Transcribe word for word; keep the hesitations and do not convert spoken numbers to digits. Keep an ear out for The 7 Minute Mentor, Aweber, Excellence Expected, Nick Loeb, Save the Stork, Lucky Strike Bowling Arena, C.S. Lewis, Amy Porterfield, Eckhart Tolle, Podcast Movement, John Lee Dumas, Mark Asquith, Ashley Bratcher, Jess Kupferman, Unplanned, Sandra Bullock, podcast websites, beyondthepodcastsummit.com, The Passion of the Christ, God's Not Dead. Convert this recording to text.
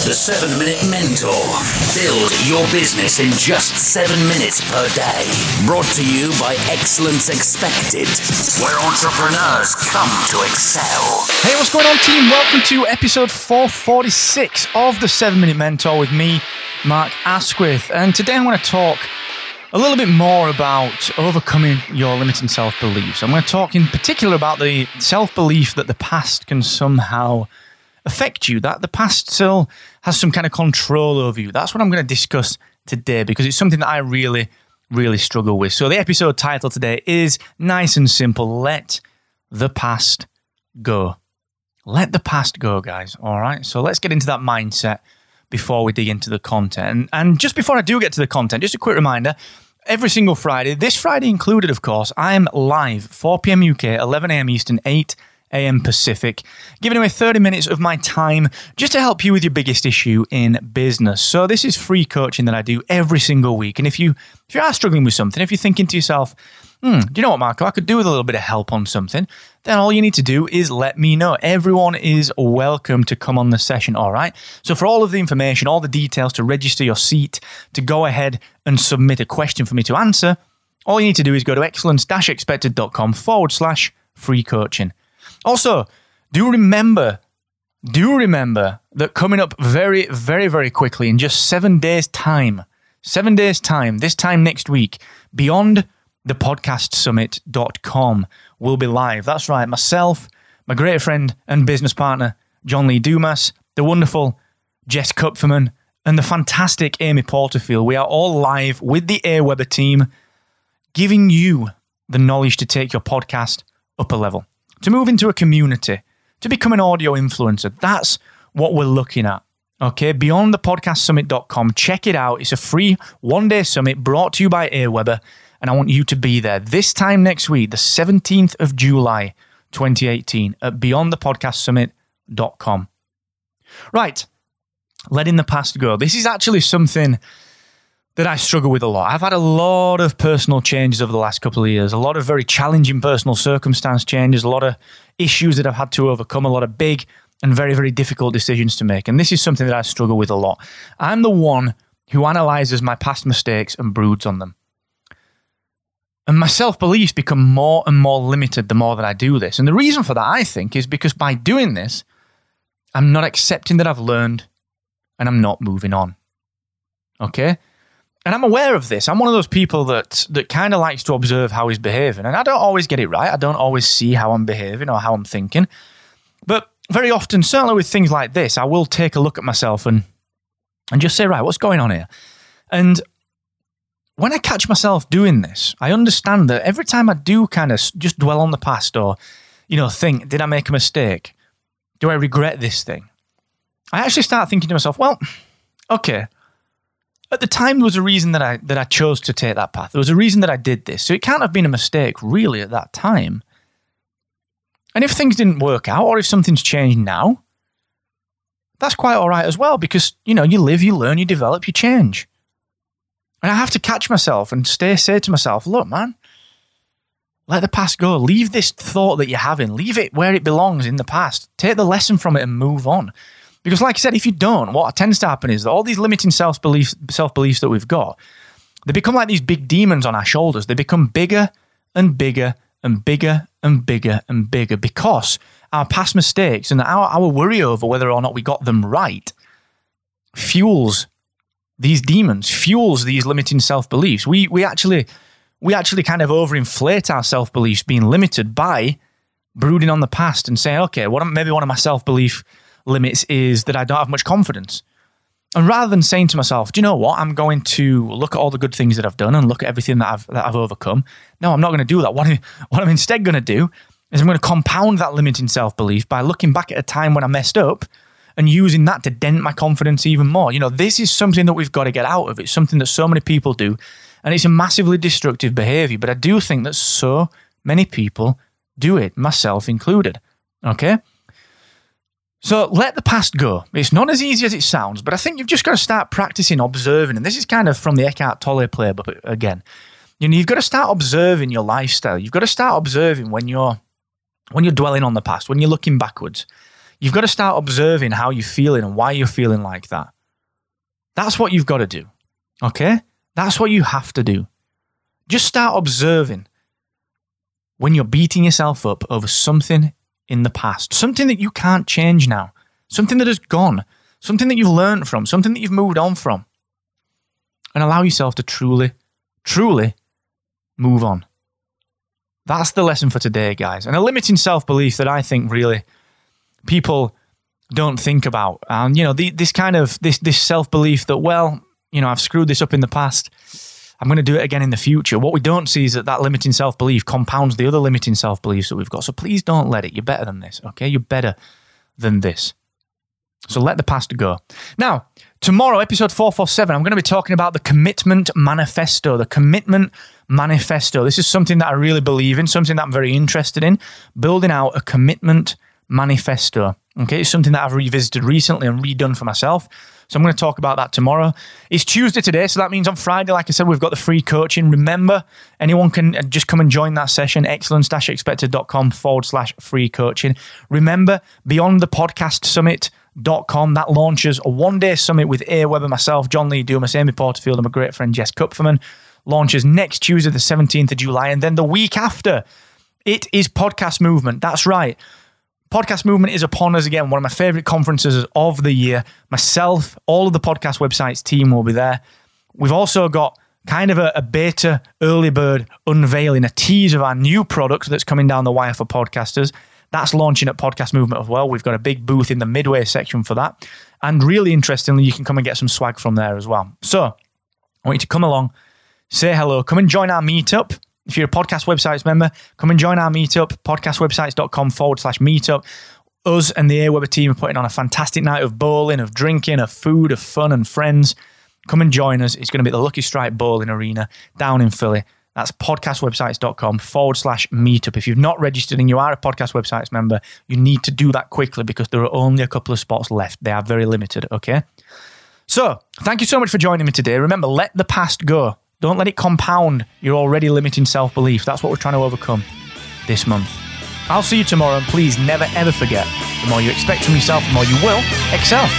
The seven minute mentor. Build your business in just seven minutes per day. Brought to you by Excellence Expected, where entrepreneurs come to excel. Hey, what's going on, team? Welcome to episode four forty-six of The seven minute mentor with me, Mark Asquith. And today I want to talk a little bit more about overcoming your limiting self-beliefs. I'm going to talk in particular about the self-belief that the past can somehow affect you, that the past still has some kind of control over you. That's what I'm going to discuss today, because it's something that I really, really struggle with. So the episode title today is nice and simple. Let the past go. Let the past go, guys. All right. So let's get into that mindset before we dig into the content. And just before I do get to the content, just a quick reminder, every single Friday, this Friday included, of course, I'm live, four p.m. U K, eleven a.m. Eastern, eight a.m. Pacific, giving away thirty minutes of my time just to help you with your biggest issue in business. So this is free coaching that I do every single week. And if you if you are struggling with something, if you're thinking to yourself, hmm, do you know what, Marco, I could do with a little bit of help on something, then all you need to do is let me know. Everyone is welcome to come on the session, all right? So for all of the information, all the details to register your seat, to go ahead and submit a question for me to answer, all you need to do is go to excellence expected dot com forward slash free coaching. Also, do remember, do remember that coming up very, very, very quickly in just seven days' time, seven days' time, this time next week, beyond the podcast summit dot com will be live. That's right. Myself, my great friend and business partner, John Lee Dumas, the wonderful Jess Kupferman, and the fantastic Amy Porterfield. We are all live with the Aweber team, giving you the knowledge to take your podcast up a level, to move into a community, to become an audio influencer. That's what we're looking at, okay? beyond the podcast summit dot com. Check it out. It's a free one-day summit brought to you by Aweber, and I want you to be there this time next week, the seventeenth of July, twenty eighteen, at beyond the podcast summit dot com. Right, letting the past go. This is actually something that I struggle with a lot. I've had a lot of personal changes over the last couple of years, a lot of very challenging personal circumstance changes, a lot of issues that I've had to overcome, a lot of big and very, very difficult decisions to make. And this is something that I struggle with a lot. I'm the one who analyzes my past mistakes and broods on them. And my self-beliefs become more and more limited the more that I do this. And the reason for that, I think, is because by doing this, I'm not accepting that I've learned and I'm not moving on. Okay? And I'm aware of this. I'm one of those people that that kind of likes to observe how he's behaving. And I don't always get it right. I don't always see how I'm behaving or how I'm thinking. But very often, certainly with things like this, I will take a look at myself and and just say, right, what's going on here? And when I catch myself doing this, I understand that every time I do kind of just dwell on the past or, you know, think, did I make a mistake? Do I regret this thing? I actually start thinking to myself, well, okay, at the time, there was a reason that I that I chose to take that path. There was a reason that I did this. So it can't have been a mistake, really, at that time. And if things didn't work out, or if something's changed now, that's quite all right as well, because, you know, you live, you learn, you develop, you change. And I have to catch myself and stay, say to myself, look, man, let the past go. Leave this thought that you're having. Leave it where it belongs in the past. Take the lesson from it and move on. Because like I said, if you don't, what tends to happen is that all these limiting self-beliefs, self-beliefs that we've got, they become like these big demons on our shoulders. They become bigger and bigger and bigger and bigger and bigger because our past mistakes and our, our worry over whether or not we got them right fuels these demons, fuels these limiting self-beliefs. We we actually we actually kind of overinflate our self-beliefs being limited by brooding on the past and saying, okay, what maybe one of my self-belief limits is that I don't have much confidence. And rather than saying to myself, do you know what? I'm going to look at all the good things that I've done and look at everything that I've that I've overcome. No, I'm not going to do that. What, I, what I'm instead going to do is I'm going to compound that limiting self-belief by looking back at a time when I messed up and using that to dent my confidence even more. You know, this is something that we've got to get out of. It's something that so many people do, and it's a massively destructive behavior. But I do think that so Many people do it, myself included. Okay? So let the past go. It's not as easy as it sounds, but I think you've just got to start practicing observing. And this is kind of from the Eckhart Tolle playbook again. You know, you've got to start observing your lifestyle. You've got to start observing when you're when you're dwelling on the past, when you're looking backwards. You've got to start observing how you're feeling and why you're feeling like that. That's what you've got to do. Okay? That's what you have to do. Just start observing when you're beating yourself up over something in the past, something that you can't change now, something that has gone, something that you've learned from, something that you've moved on from, and allow yourself to truly, truly move on. That's the lesson for today, guys. And a limiting self-belief that I think really people don't think about. And, you know, the, this kind of, this this self-belief that, well, you know, I've screwed this up in the past, I'm going to do it again in the future. What we don't see is that that limiting self-belief compounds the other limiting self-beliefs that we've got. So please don't let it. You're better than this, okay? You're better than this. So let the past go. Now, tomorrow, episode four forty-seven, I'm going to be talking about the commitment manifesto, the commitment manifesto. This is something that I really believe in, something that I'm very interested in, building out a commitment manifesto, okay? It's something that I've revisited recently and redone for myself. So I'm going to talk about that tomorrow. It's Tuesday today, so that means on Friday, like I said, we've got the free coaching. Remember, anyone can just come and join that session, excellence expected dot com forward slash free coaching. Remember, beyond the podcast summit dot com, that launches a one-day summit with Aweber, myself, John Lee Dumas, Amy Porterfield, and my great friend Jess Kupferman. Launches next Tuesday, the seventeenth of July, and then the week after, it is Podcast Movement. That's right. Podcast Movement is upon us again, one of my favorite conferences of the year. Myself, all of the Podcast Websites team will be there. We've also got kind of a, a beta early bird unveiling, a tease of our new product that's coming down the wire for podcasters. That's launching at Podcast Movement as well. We've got a big booth in the midway section for that. And really interestingly, you can come and get some swag from there as well. So I want you to come along, say hello, come and join our meetup. If you're a Podcast Websites member, come and join our meetup, podcast websites dot com forward slash meetup. Us and the Aweber team are putting on a fantastic night of bowling, of drinking, of food, of fun and friends. Come and join us. It's going to be at the Lucky Strike Bowling Arena down in Philly. That's podcast websites dot com forward slash meetup. If you've not registered and you are a Podcast Websites member, you need to do that quickly because there are only a couple of spots left. They are very limited, okay? So thank you so much for joining me today. Remember, let the past go. Don't let it compound your already limiting self-belief. That's what we're trying to overcome this month. I'll see you tomorrow, and please never, ever forget, the more you expect from yourself, the more you will excel.